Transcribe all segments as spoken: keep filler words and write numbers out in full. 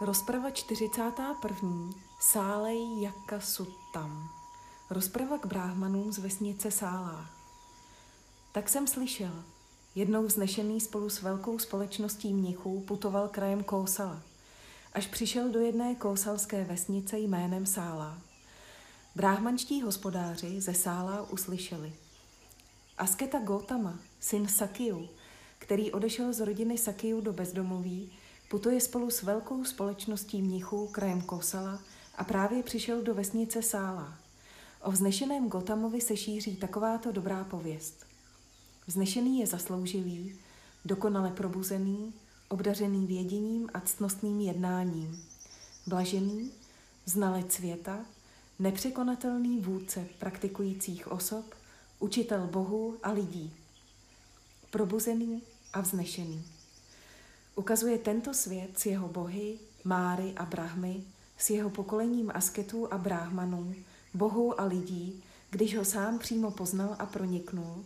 Rozprava čtyřicátá první. Sálej jaka suttam. Rozprava k bráhmanům z vesnice Sálá. Tak jsem slyšel. Jednou vznešený spolu s velkou společností mnichů putoval krajem Kósala, až přišel do jedné kósalské vesnice jménem Sálá. Bráhmanští hospodáři ze Sálá uslyšeli. Asketa Gótama, syn Sakyu, který odešel z rodiny Sakyu do bezdomoví, putuje spolu s velkou společností mnichů krajem Kósala a právě přišel do vesnice Sálá. O vznešeném Gótamovi se šíří takováto dobrá pověst. Vznešený je zasloužilý, dokonale probuzený, obdařený věděním a ctnostným jednáním. Blažený, znalec světa, nepřekonatelný vůdce praktikujících osob, učitel bohů a lidí. Probuzený a vznešený. Ukazuje tento svět s jeho bohy, máry a brahmy, s jeho pokolením asketů a bráhmanů, bohů a lidí, když ho sám přímo poznal a proniknul.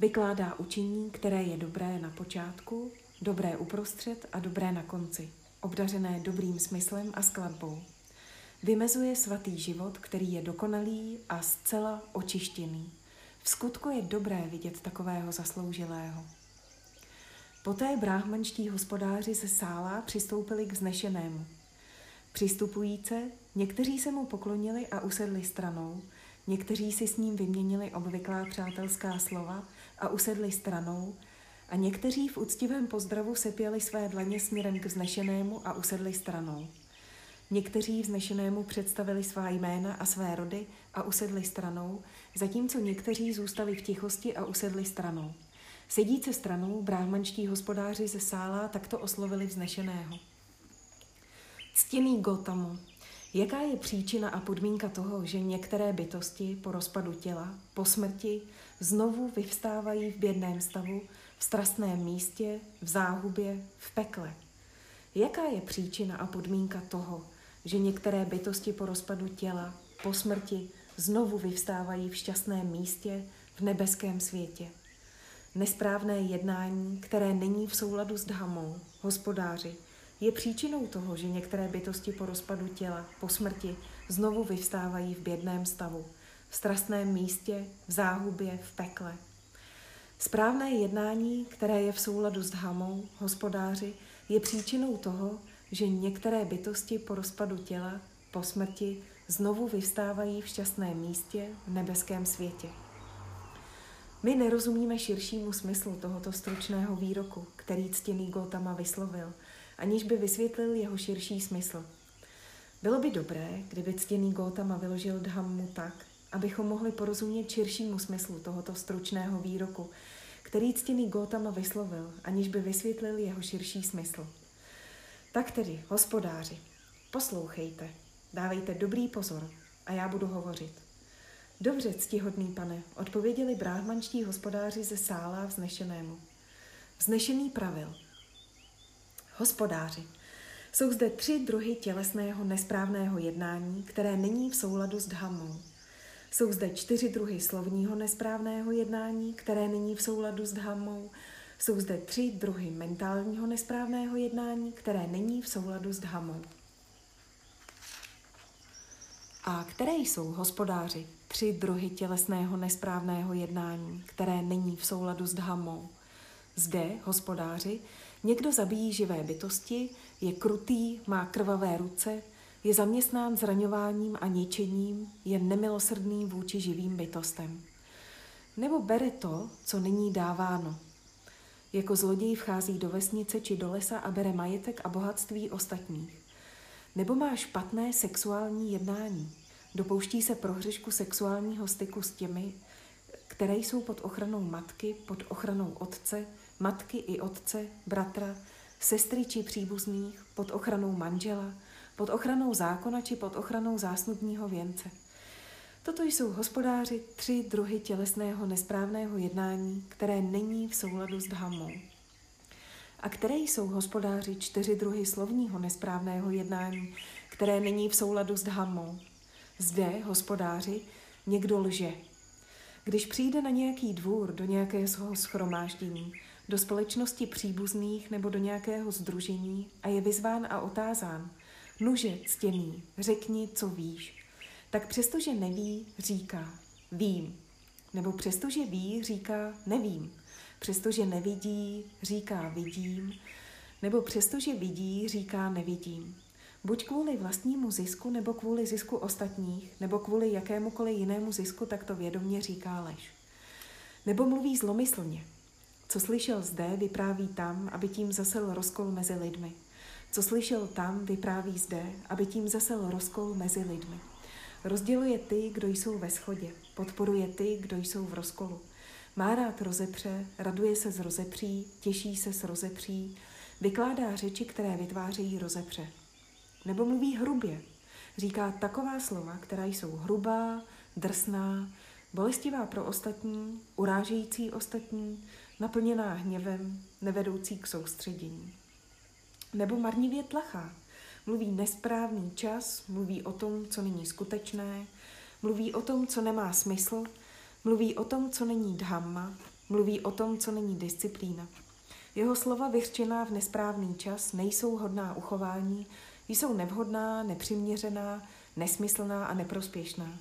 Vykládá učení, které je dobré na počátku, dobré uprostřed a dobré na konci, obdařené dobrým smyslem a skladbou. Vymezuje svatý život, který je dokonalý a zcela očištěný. V skutku je dobré vidět takového zasloužilého. Poté bráhmanští hospodáři ze Sálá přistoupili k vznešenému. Přistupujíce, někteří se mu poklonili a usedli stranou, někteří si s ním vyměnili obvyklá přátelská slova a usedli stranou a někteří v úctivém pozdravu sepěli své dlaně směrem k vznešenému a usedli stranou. Někteří vznešenému představili svá jména a své rody a usedli stranou, zatímco někteří zůstali v tichosti a usedli stranou. Sedíce stranou bráhmanští hospodáři ze Sálá takto oslovili vznešeného. Ctěný Gótamo, jaká je příčina a podmínka toho, že některé bytosti po rozpadu těla, po smrti, znovu vyvstávají v bědném stavu, v strastném místě, v záhubě, v pekle? Jaká je příčina a podmínka toho, že některé bytosti po rozpadu těla, po smrti, znovu vyvstávají v šťastném místě, v nebeském světě? Nesprávné jednání, které není v souladu s dhamou, hospodáři, je příčinou toho, že některé bytosti po rozpadu těla, po smrti, znovu vyvstávají v bědném stavu, v strastném místě, v záhubě, v pekle. Správné jednání, které je v souladu s dhamou, hospodáři, je příčinou toho, že některé bytosti po rozpadu těla, po smrti, znovu vyvstávají v šťastném místě, v nebeském světě. My nerozumíme širšímu smyslu tohoto stručného výroku, který ctěný Gótama vyslovil, aniž by vysvětlil jeho širší smysl. Bylo by dobré, kdyby ctěný Gótama vyložil dhammu tak, abychom mohli porozumět širšímu smyslu tohoto stručného výroku, který ctěný Gótama vyslovil, aniž by vysvětlil jeho širší smysl. Tak tedy, hospodáři, poslouchejte, dávejte dobrý pozor a já budu hovořit. Dobře, ctihodný pane, odpověděli bráhmanští hospodáři ze Sálá vznešenému. Vznešený pravil. Hospodáři, jsou zde tři druhy tělesného nesprávného jednání, které není v souladu s dhammou. Jsou zde čtyři druhy slovního nesprávného jednání, které není v souladu s dhammou. Jsou zde tři druhy mentálního nesprávného jednání, které není v souladu s dhammou. A které jsou, hospodáři, tři druhy tělesného nesprávného jednání, které není v souladu s dhammou? Zde, hospodáři, někdo zabíjí živé bytosti, je krutý, má krvavé ruce, je zaměstnán zraňováním a ničením, je nemilosrdný vůči živým bytostem. Nebo bere to, co není dáváno. Jako zloděj vchází do vesnice či do lesa a bere majetek a bohatství ostatních. Nebo má špatné sexuální jednání. Dopouští se prohřešku sexuálního styku s těmi, které jsou pod ochranou matky, pod ochranou otce, matky i otce, bratra, sestry či příbuzných, pod ochranou manžela, pod ochranou zákona či pod ochranou zásnubního věnce. Toto jsou, hospodáři, tři druhy tělesného nesprávného jednání, které není v souladu s dhammou. A které jsou, hospodáři, čtyři druhy slovního nesprávného jednání, které není v souladu s dhammou? Zde, hospodáři, někdo lže. Když přijde na nějaký dvůr do nějakého shromáždění, do společnosti příbuzných nebo do nějakého sdružení a je vyzván a otázán: Nuže, ctěný, řekni, co víš. Tak přestože neví, říká: vím. Nebo přestože ví, říká: nevím. Přestože nevidí, říká: vidím. Nebo přestože vidí, říká: nevidím. Buď kvůli vlastnímu zisku, nebo kvůli zisku ostatních, nebo kvůli jakémukoliv jinému zisku, tak to vědomě říká lež. Nebo mluví zlomyslně. Co slyšel zde, vypráví tam, aby tím zasel rozkol mezi lidmi. Co slyšel tam, vypráví zde, aby tím zasel rozkol mezi lidmi. Rozděluje ty, kdo jsou ve shodě. Podporuje ty, kdo jsou v rozkolu. Má rád rozepře, raduje se z rozepří, těší se z rozepří, vykládá řeči, které vytvářejí rozepře. Nebo mluví hrubě. Říká taková slova, která jsou hrubá, drsná, bolestivá pro ostatní, urážející ostatní, naplněná hněvem, nevedoucí k soustředění. Nebo marnivě tlachá. Mluví nesprávný čas, mluví o tom, co není skutečné, mluví o tom, co nemá smysl, mluví o tom, co není dhamma, mluví o tom, co není disciplína. Jeho slova vyřčená v nesprávný čas nejsou hodná uchování, jsou nevhodná, nepřiměřená, nesmyslná a neprospěšná.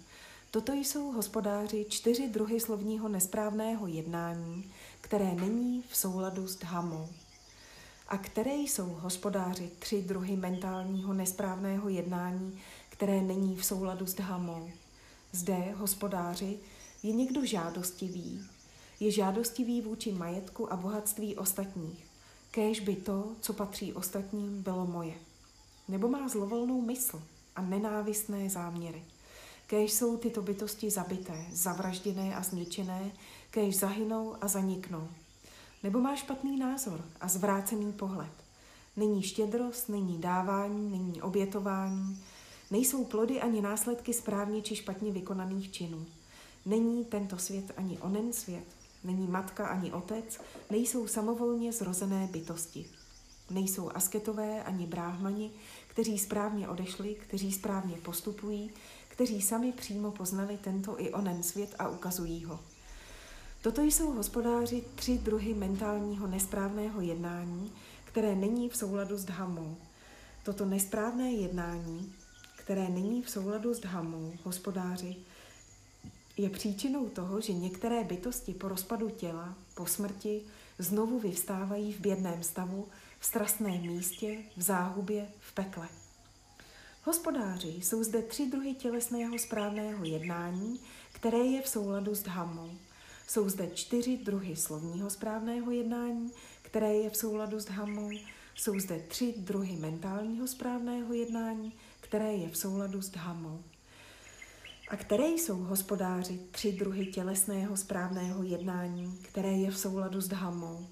Toto jsou, hospodáři, čtyři druhy slovního nesprávného jednání, které není v souladu s dhammou. A které jsou, hospodáři, tři druhy mentálního nesprávného jednání, které není v souladu s dhammou. Zde, hospodáři, je někdo žádostivý. Je žádostivý vůči majetku a bohatství ostatních. Kéž by to, co patří ostatním, bylo moje. Nebo má zlovolnou mysl a nenávistné záměry. Kéž jsou tyto bytosti zabité, zavražděné a zničené, kéž zahynou a zaniknou. Nebo má špatný názor a zvrácený pohled. Není štědrost, není dávání, není obětování, nejsou plody ani následky správně či špatně vykonaných činů. Není tento svět ani onen svět, není matka ani otec, nejsou samovolně zrozené bytosti. Nejsou asketové ani bráhmani, kteří správně odešli, kteří správně postupují, kteří sami přímo poznali tento i onen svět a ukazují ho. Toto jsou, hospodáři, tři druhy mentálního nesprávného jednání, které není v souladu s dhammou. Toto nesprávné jednání, které není v souladu s dhammou, hospodáři, je příčinou toho, že některé bytosti po rozpadu těla, po smrti, znovu vyvstávají v bědném stavu, v strastném místě, v záhubě, v pekle. Hospodáři, jsou zde tři druhy tělesného správného jednání, které je v souladu s dhammou. Jsou zde čtyři druhy slovního správného jednání, které je v souladu s dhammou. Jsou zde tři druhy mentálního správného jednání, které je v souladu s dhammou. A které jsou, hospodáři, tři druhy tělesného správného jednání, které je v souladu s dhammou.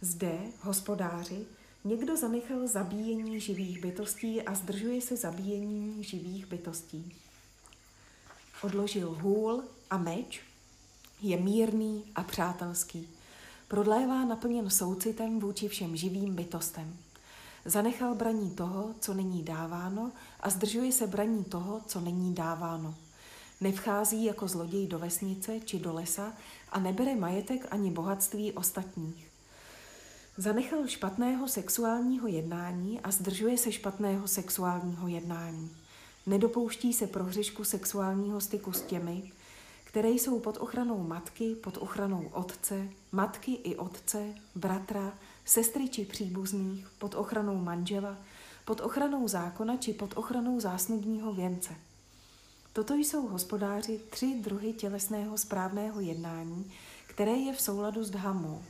Zde, hospodáři, někdo zanechal zabíjení živých bytostí a zdržuje se zabíjení živých bytostí. Odložil hůl a meč, je mírný a přátelský. Prodlévá naplněn soucitem vůči všem živým bytostem. Zanechal braní toho, co není dáváno, a zdržuje se braní toho, co není dáváno. Nevchází jako zloděj do vesnice či do lesa a nebere majetek ani bohatství ostatních. Zanechal špatného sexuálního jednání a zdržuje se špatného sexuálního jednání. Nedopouští se prohřešku sexuálního styku s těmi, které jsou pod ochranou matky, pod ochranou otce, matky i otce, bratra, sestry či příbuzných, pod ochranou manžela, pod ochranou zákona či pod ochranou zásnubního věnce. Toto jsou, hospodáři, tři druhy tělesného správného jednání, které je v souladu s dhammou.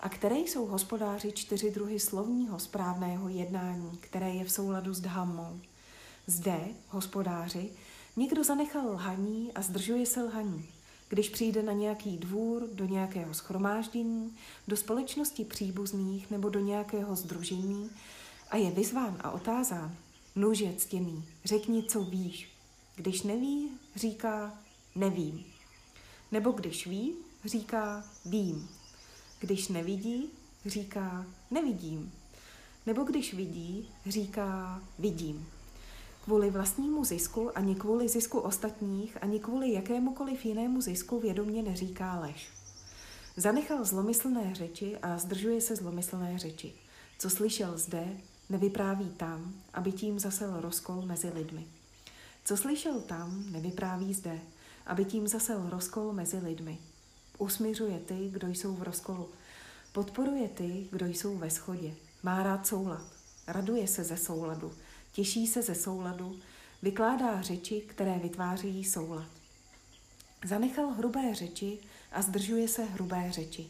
A které jsou, hospodáři, čtyři druhy slovního správného jednání, které je v souladu s dhammou. Zde, hospodáři, někdo zanechal lhaní a zdržuje se lhaní. Když přijde na nějaký dvůr, do nějakého shromáždění, do společnosti příbuzných nebo do nějakého sdružení a je vyzván a otázán: Nuže, ctěný, řekni, co víš. Když neví, říká: nevím. Nebo když ví, říká: vím. Když nevidí, říká: nevidím. Nebo když vidí, říká: vidím. Kvůli vlastnímu zisku, ani kvůli zisku ostatních, ani kvůli jakémukoliv jinému zisku vědomě neříká lež. Zanechal zlomyslné řeči a zdržuje se zlomyslné řeči. Co slyšel zde, nevypráví tam, aby tím zasel rozkol mezi lidmi. Co slyšel tam, nevypráví zde, aby tím zasel rozkol mezi lidmi. Usmiřuje ty, kdo jsou v rozkolu. Podporuje ty, kdo jsou ve shodě. Má rád soulad. Raduje se ze souladu. Těší se ze souladu. Vykládá řeči, které vytváří soulad. Zanechal hrubé řeči a zdržuje se hrubé řeči.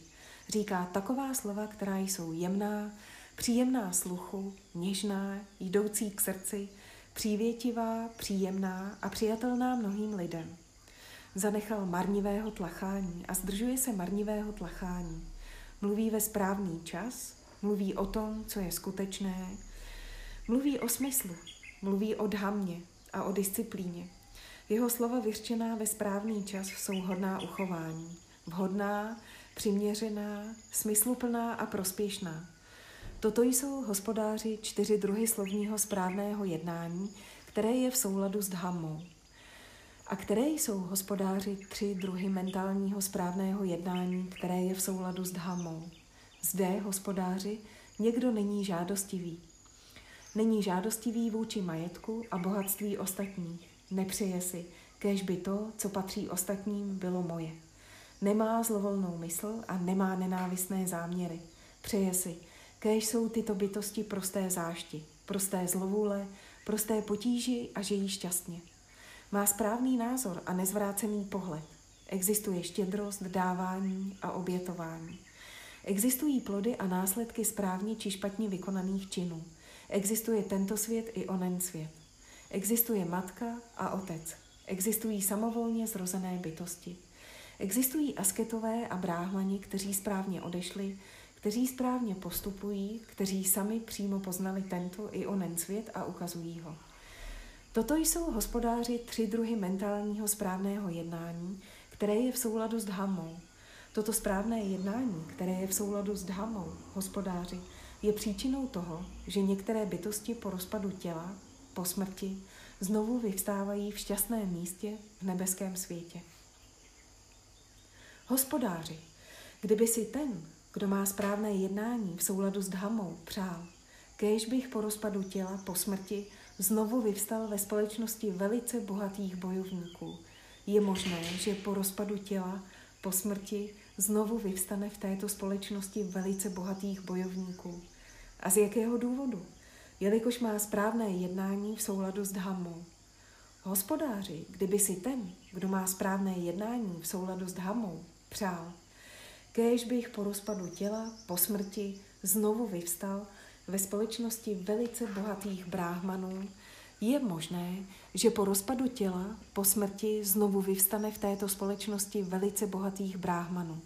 Říká taková slova, která jsou jemná, příjemná sluchu, něžná, jdoucí k srdci, přívětivá, příjemná a přijatelná mnohým lidem. Zanechal marnivého tlachání a zdržuje se marnivého tlachání. Mluví ve správný čas, mluví o tom, co je skutečné, mluví o smyslu, mluví o dhamně a o disciplíně. Jeho slova vyřčená ve správný čas jsou hodná uchování, vhodná, přiměřená, smysluplná a prospěšná. Toto jsou hospodáři čtyři druhy slovního správného jednání, které je v souladu s dhammou. A které jsou hospodáři tři druhy mentálního správného jednání, které je v souladu s dhammou. Zde, hospodáři, někdo není žádostivý. Není žádostivý vůči majetku a bohatství ostatních. Nepřeje si, kéž by to, co patří ostatním, bylo moje. Nemá zlovolnou mysl a nemá nenávistné záměry. Přeje si, kéž jsou tyto bytosti prosté zášti, prosté zlovůle, prosté potíži a žijí šťastně. Má správný názor a nezvrácený pohled. Existuje štědrost, dávání a obětování. Existují plody a následky správně či špatně vykonaných činů. Existuje tento svět i onen svět. Existuje matka a otec. Existují samovolně zrozené bytosti. Existují asketové a bráhlani, kteří správně odešli, kteří správně postupují, kteří sami přímo poznali tento i onen svět a ukazují ho. Toto jsou hospodáři tři druhy mentálního správného jednání, které je v souladu s dhammou. Toto správné jednání, které je v souladu s dhammou, hospodáři, je příčinou toho, že některé bytosti po rozpadu těla, po smrti, znovu vyvstávají v šťastném místě v nebeském světě. Hospodáři, kdyby si ten, kdo má správné jednání v souladu s dhammou, přál, kéž bych po rozpadu těla, po smrti, znovu vyvstal ve společnosti velice bohatých bojovníků. Je možné, že po rozpadu těla, po smrti, znovu vyvstane v této společnosti velice bohatých bojovníků. A z jakého důvodu? Jelikož má správné jednání v souladu s dhammou. Hospodáři, kdyby si ten, kdo má správné jednání v souladu s dhammou, přál, kéž bych po rozpadu těla, po smrti, znovu vyvstal ve společnosti velice bohatých bráhmanů, je možné, že po rozpadu těla, po smrti, znovu vyvstane v této společnosti velice bohatých bráhmanů.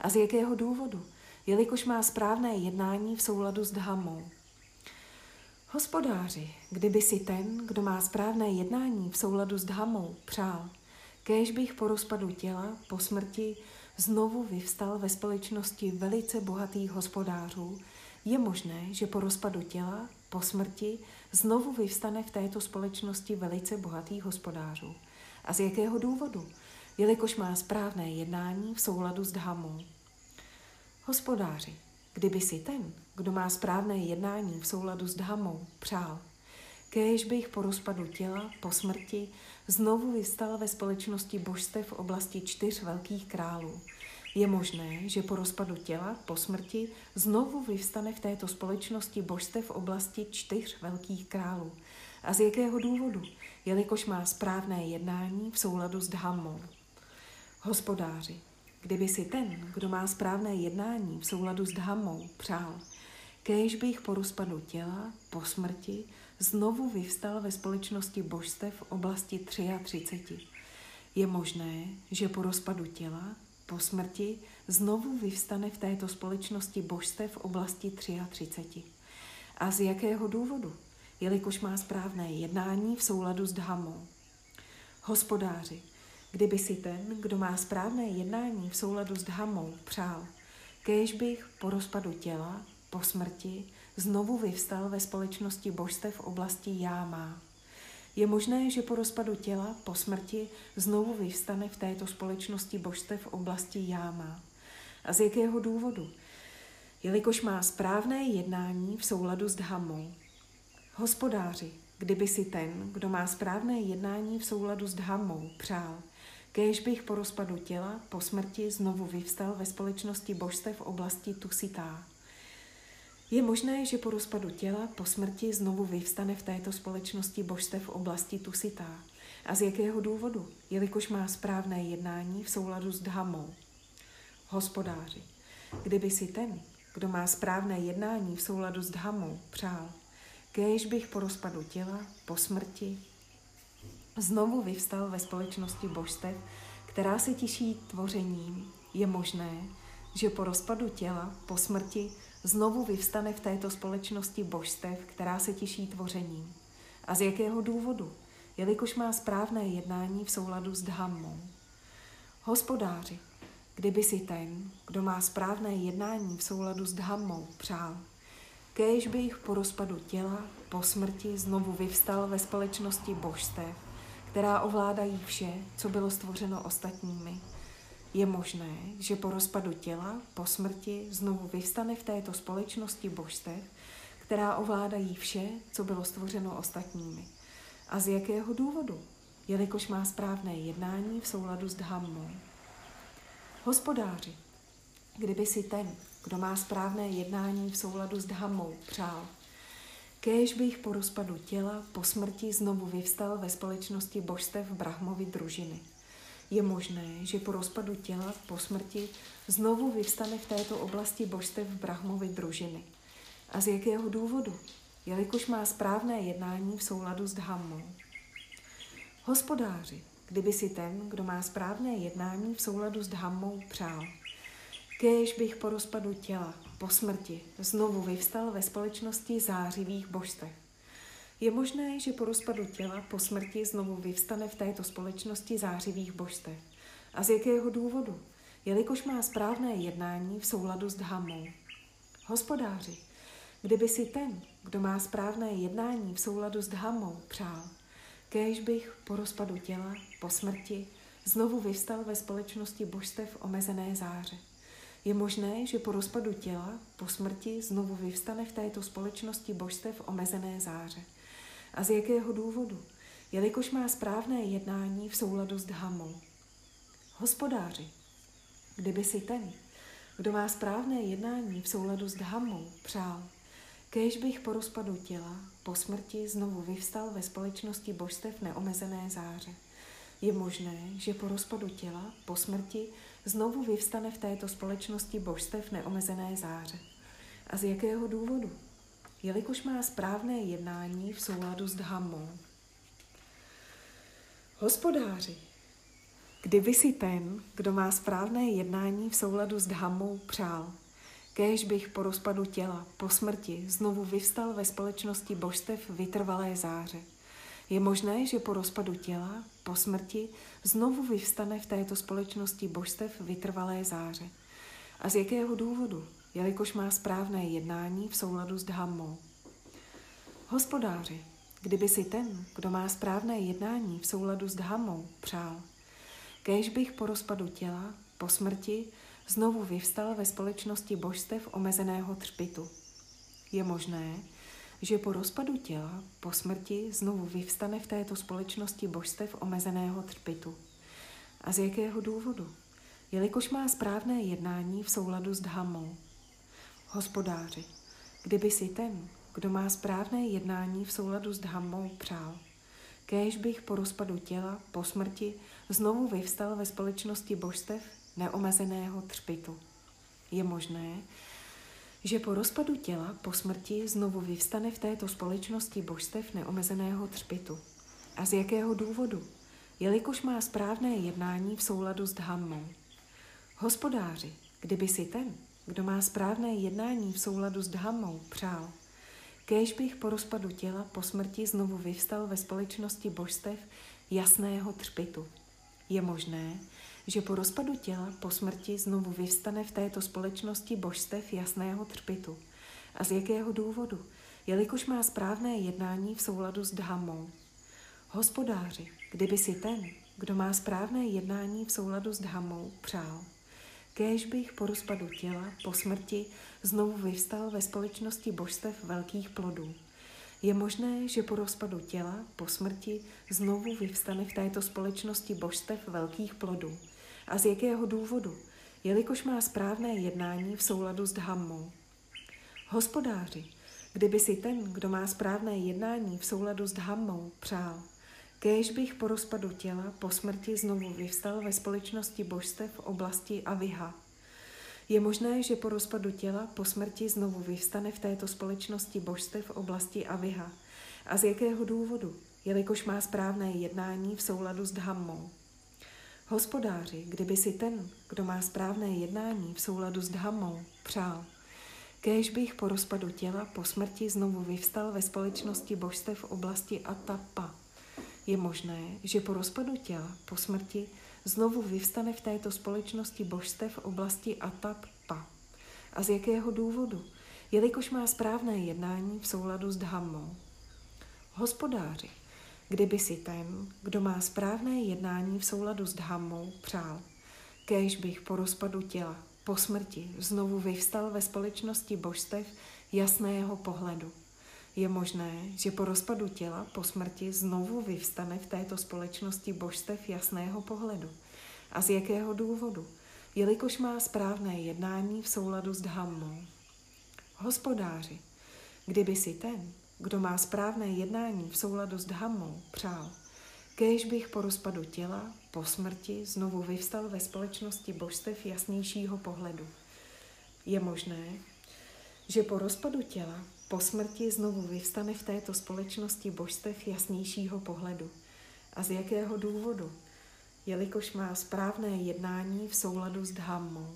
A z jakého důvodu? Jelikož má správné jednání v souladu s dhammou. Hospodáři, kdyby si ten, kdo má správné jednání v souladu s dhammou, přál, kéž bych po rozpadu těla, po smrti, znovu vyvstal ve společnosti velice bohatých hospodářů, je možné, že po rozpadu těla, po smrti, znovu vyvstane v této společnosti velice bohatých hospodářů. A z jakého důvodu? Jelikož má správné jednání v souladu s dhammou. Hospodáři, kdyby si ten, kdo má správné jednání v souladu s dhammou, přál, kéž bych po rozpadu těla, po smrti, znovu vyvstal ve společnosti božstev v oblasti čtyř velkých králů. Je možné, že po rozpadu těla, po smrti, znovu vyvstane v této společnosti božstev v oblasti čtyř velkých králů. A z jakého důvodu? Jelikož má správné jednání v souladu s dhammou. Hospodáři, kdyby si ten, kdo má správné jednání v souladu s dhammou, přál, kéž bych po rozpadu těla, po smrti, znovu vyvstal ve společnosti božstev v oblasti třiatřiceti. Je možné, že po rozpadu těla, po smrti znovu vyvstane v této společnosti božstev v oblasti třiatřiceti. A z jakého důvodu? Jelikož má správné jednání v souladu s dhammou. Hospodáři, kdyby si ten, kdo má správné jednání v souladu s dhammou, přál, kéž bych po rozpadu těla, po smrti, znovu vyvstal ve společnosti božstev v oblasti já má. Je možné, že po rozpadu těla, po smrti, znovu vyvstane v této společnosti božstev v oblasti jáma. A z jakého důvodu? Jelikož má správné jednání v souladu s dhamou. Hospodáři, kdyby si ten, kdo má správné jednání v souladu s dhamou, přál, kéž bych po rozpadu těla, po smrti znovu vyvstal ve společnosti božstev v oblasti Tusitá. Je možné, že po rozpadu těla, po smrti znovu vyvstane v této společnosti božstev v oblasti Tusitá. A z jakého důvodu? Jelikož má správné jednání v souladu s dhamou. Hospodáři, kdyby si ten, kdo má správné jednání v souladu s dhamou, přál, kéž bych po rozpadu těla, po smrti, znovu vyvstal ve společnosti božstev, která se těší tvořením, je možné, že po rozpadu těla, po smrti, znovu vyvstane v této společnosti božstev, která se těší tvořením. A z jakého důvodu? Jelikož má správné jednání v souladu s dhammou. Hospodáři, kdyby si ten, kdo má správné jednání v souladu s dhammou, přál, kéž bych po rozpadu těla, po smrti znovu vyvstal ve společnosti božstev, která ovládají vše, co bylo stvořeno ostatními. Je možné, že po rozpadu těla, po smrti znovu vyvstane v této společnosti božstev, která ovládají vše, co bylo stvořeno ostatními. A z jakého důvodu? Jelikož má správné jednání v souladu s dhammou. Hospodáři, kdyby si ten, kdo má správné jednání v souladu s dhammou, přál, kéž bych po rozpadu těla, po smrti znovu vyvstal ve společnosti božstev Brahmovy družiny. Je možné, že po rozpadu těla, po smrti znovu vyvstane v této oblasti božstev Brahmovy družiny. A z jakého důvodu? Jelikož má správné jednání v souladu s dhammou. Hospodáři, kdyby si ten, kdo má správné jednání v souladu s dhammou, přál, kéž bych po rozpadu těla, po smrti, znovu vyvstal ve společnosti zářivých božstev. Je možné, že po rozpadu těla, po smrti, znovu vyvstane v této společnosti zářivých božstev. A z jakého důvodu? Jelikož má správné jednání v souladu s dhammou. Hospodáři, kdyby si ten, kdo má správné jednání v souladu s dhammou, přál, kéž bych po rozpadu těla, po smrti, znovu vyvstal ve společnosti božstev omezené záře. Je možné, že po rozpadu těla, po smrti, znovu vyvstane v této společnosti božstev omezené záře. A z jakého důvodu? Jelikož má správné jednání v souladu s dhammou. Hospodáři, kdyby si ten, kdo má správné jednání v souladu s dhammou, přál, kéž bych po rozpadu těla, po smrti znovu vyvstal ve společnosti božstev neomezené záře. Je možné, že po rozpadu těla, po smrti znovu vyvstane v této společnosti božstev neomezené záře. A z jakého důvodu? Jelikož má správné jednání v souladu s dhammou. Hospodáři, kdyby si ten, kdo má správné jednání v souladu s dhammou, přál, kéž bych po rozpadu těla, po smrti znovu vyvstal ve společnosti božstev vytrvalé záře. Je možné, že po rozpadu těla, po smrti znovu vyvstane v této společnosti božstev vytrvalé záře. A z jakého důvodu? Jelikož má správné jednání v souladu s dhammou. Hospodáři, kdyby si ten, kdo má správné jednání v souladu s dhammou, přál, kéž bych po rozpadu těla, po smrti znovu vyvstal ve společnosti božstev omezeného třpitu. Je možné, že po rozpadu těla, po smrti znovu vyvstane v této společnosti božstev omezeného třpitu. A z jakého důvodu? Jelikož má správné jednání v souladu s dhammou. Hospodáři, kdyby si ten, kdo má správné jednání v souladu s dhammou, přál, kéž bych po rozpadu těla, po smrti znovu vyvstal ve společnosti božstev neomezeného třpitu. Je možné, že po rozpadu těla, po smrti znovu vyvstane v této společnosti božstev neomezeného třpitu. A z jakého důvodu? Jelikož má správné jednání v souladu s dhammou. Hospodáři, kdyby si ten, kdo má správné jednání v souladu s dhammou, přál, kéž bych po rozpadu těla, po smrti znovu vyvstal ve společnosti božstev jasného třpitu. Je možné, že po rozpadu těla, po smrti znovu vyvstane v této společnosti božstev jasného třpitu. A z jakého důvodu? Jelikož má správné jednání v souladu s dhammou. Hospodáři, kdyby si ten, kdo má správné jednání v souladu s dhammou, přál, Kéž bych po rozpadu těla, po smrti, znovu vyvstal ve společnosti božstev velkých plodů. Je možné, že po rozpadu těla, po smrti, znovu vyvstane v této společnosti božstev velkých plodů. A z jakého důvodu? Jelikož má správné jednání v souladu s dhammou. Hospodáři, kdyby si ten, kdo má správné jednání v souladu s dhammou, přál, kéž bych po rozpadu těla, po smrti znovu vyvstal ve společnosti božstev v oblasti Aviha. Je možné, že po rozpadu těla, po smrti znovu vyvstane v této společnosti božstev v oblasti Aviha. A z jakého důvodu? Jelikož má správné jednání v souladu s dhammou. Hospodáři, kdyby si ten, kdo má správné jednání v souladu s dhammou, přál, kéž bych po rozpadu těla, po smrti znovu vyvstal ve společnosti božstev v oblasti Atapa. Je možné, že po rozpadu těla, po smrti, znovu vyvstane v této společnosti božstev v oblasti Atapa. A z jakého důvodu? Jelikož má správné jednání v souladu s dhammou. Hospodáři, kdyby si ten, kdo má správné jednání v souladu s dhammou, přál, kéž bych po rozpadu těla, po smrti znovu vyvstal ve společnosti božstev jasného pohledu. Je možné, že po rozpadu těla, po smrti znovu vyvstane v této společnosti božstev jasného pohledu. A z jakého důvodu? Jelikož má správné jednání v souladu s dhammou. Hospodáři, kdyby si ten, kdo má správné jednání v souladu s dhammou, přál, kéž bych po rozpadu těla, po smrti znovu vyvstal ve společnosti božstev jasnějšího pohledu. Je možné, že po rozpadu těla, po smrti znovu vyvstane v této společnosti božstev jasnějšího pohledu. A z jakého důvodu? Jelikož má správné jednání v souladu s dhammou.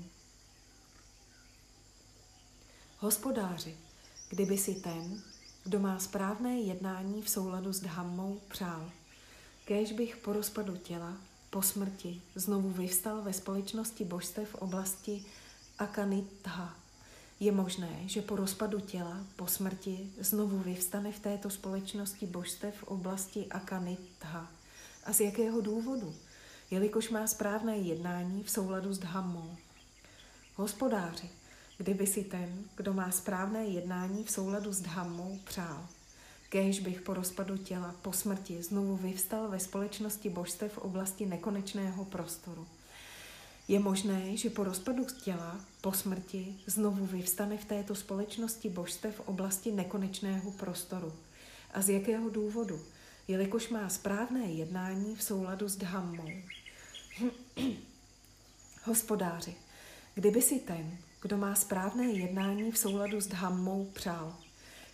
Hospodáři, kdyby si ten, kdo má správné jednání v souladu s dhammou, přál, kéž bych po rozpadu těla, po smrti znovu vyvstal ve společnosti božstev v oblasti Akanitha. Je možné, že po rozpadu těla, po smrti, znovu vyvstane v této společnosti božstev v oblasti Akanitha. A z jakého důvodu? Jelikož má správné jednání v souladu s dhammou. Hospodáři, kdyby si ten, kdo má správné jednání v souladu s dhammou, přál, kéž bych po rozpadu těla, po smrti, znovu vyvstal ve společnosti božstev v oblasti nekonečného prostoru. Je možné, že po rozpadu těla, po smrti, znovu vyvstane v této společnosti božstev v oblasti nekonečného prostoru. A z jakého důvodu? Jelikož má správné jednání v souladu s dhammou. Hospodáři, kdyby si ten, kdo má správné jednání v souladu s dhammou, přál,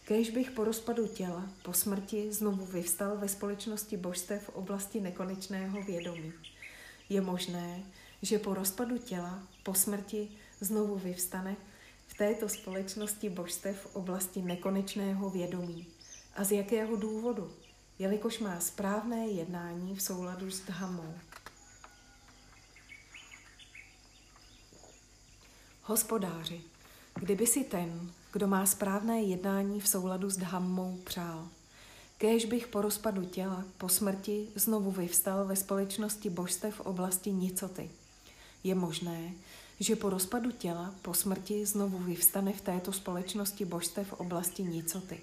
kéž bych po rozpadu těla, po smrti, znovu vyvstal ve společnosti božstev v oblasti nekonečného vědomí. Je možné, že po rozpadu těla, po smrti, znovu vyvstane v této společnosti božstev v oblasti nekonečného vědomí. A z jakého důvodu? Jelikož má správné jednání v souladu s dhammou. Hospodáři, kdyby si ten, kdo má správné jednání v souladu s dhammou, přál, kéž bych po rozpadu těla, po smrti, znovu vyvstal ve společnosti božstev v oblasti nicoty. Je možné, že po rozpadu těla, po smrti, znovu vyvstane v této společnosti božstev v oblasti nicoty.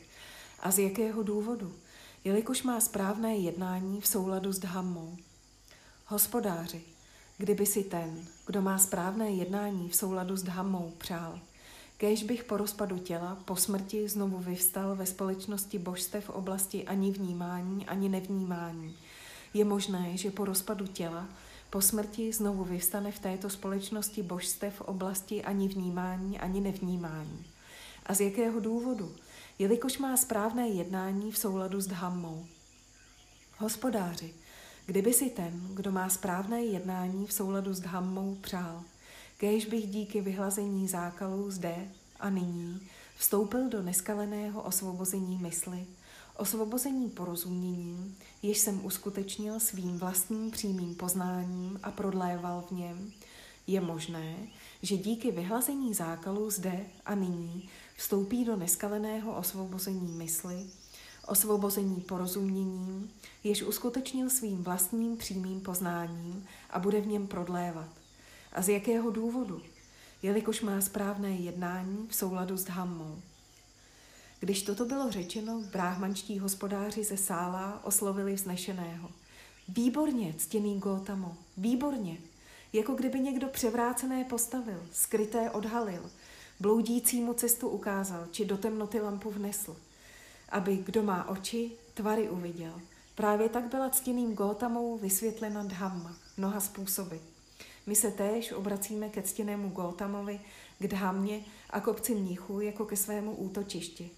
A z jakého důvodu? Jelikož má správné jednání v souladu s dhammou. Hospodáři, kdyby si ten, kdo má správné jednání v souladu s dhammou, přál, kéž bych po rozpadu těla, po smrti, znovu vyvstal ve společnosti božstev v oblasti ani vnímání, ani nevnímání. Je možné, že po rozpadu těla, po smrti znovu vyvstane v této společnosti božstev v oblasti ani vnímání, ani nevnímání. A z jakého důvodu? Jelikož má správné jednání v souladu s dhammou. Hospodáři, kdyby si ten, kdo má správné jednání v souladu s dhammou, přál, kéž bych díky vyhlazení zákalů zde a nyní vstoupil do neskaleného osvobození mysli, osvobození porozuměním, jež jsem uskutečnil svým vlastním přímým poznáním a prodléval v něm. Je možné, že díky vyhlazení zákalů zde a nyní vstoupí do neskaleného osvobození mysli, osvobození porozuměním, jež uskutečnil svým vlastním přímým poznáním a bude v něm prodlévat. A z jakého důvodu? Jelikož má správné jednání v souladu s dhammou. Když toto bylo řečeno, bráhmanští hospodáři ze sála oslovili vznešeného. Výborně, ctěný Gótamo, výborně. Jako kdyby někdo převrácené postavil, skryté odhalil, bloudícímu cestu ukázal, či do temnoty lampu vnesl. Aby kdo má oči, tvary uviděl. Právě tak byla ctěným Gótamou vysvětlena dhamma mnoha způsoby. My se též obracíme ke ctěnému Gótamovi, k dhammě a kopci mnichů jako ke svému útočišti.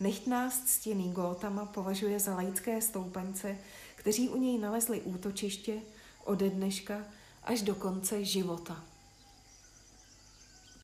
Nechť nás ctěný Gótama považuje za laické stoupence, kteří u něj nalezli útočiště ode dneška až do konce života.